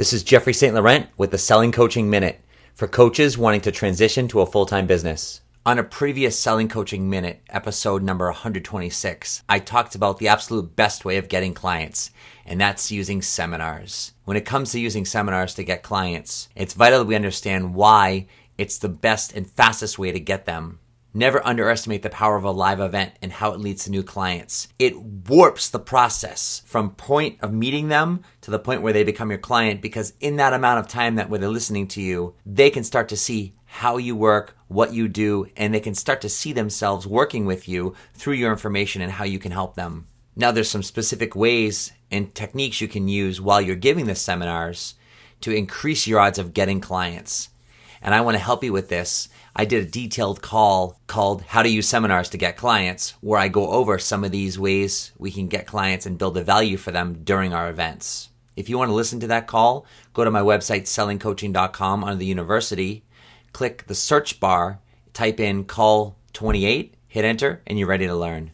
This is Jeffrey St. Laurent with the Selling Coaching Minute for coaches wanting to transition to a full-time business. On a previous Selling Coaching Minute, episode number 126, I talked about the absolute best way of getting clients, and that's using seminars. When it comes to using seminars to get clients, it's vital that we understand why it's the best and fastest way to get them. Never underestimate the power of a live event and how it leads to new clients. It warps the process from point of meeting them to the point where they become your client, because in that amount of time that where they're listening to you, they can start to see how you work, what you do, and they can start to see themselves working with you through your information and how you can help them. Now there's some specific ways and techniques you can use while you're giving the seminars to increase your odds of getting clients. And I want to help you with this. I did a detailed call called How to Use Seminars to Get Clients, where I go over some of these ways we can get clients and build a value for them during our events. If you want to listen to that call, go to my website, sellingcoaching.com, under the university, click the search bar, type in call 28, hit enter, and you're ready to learn.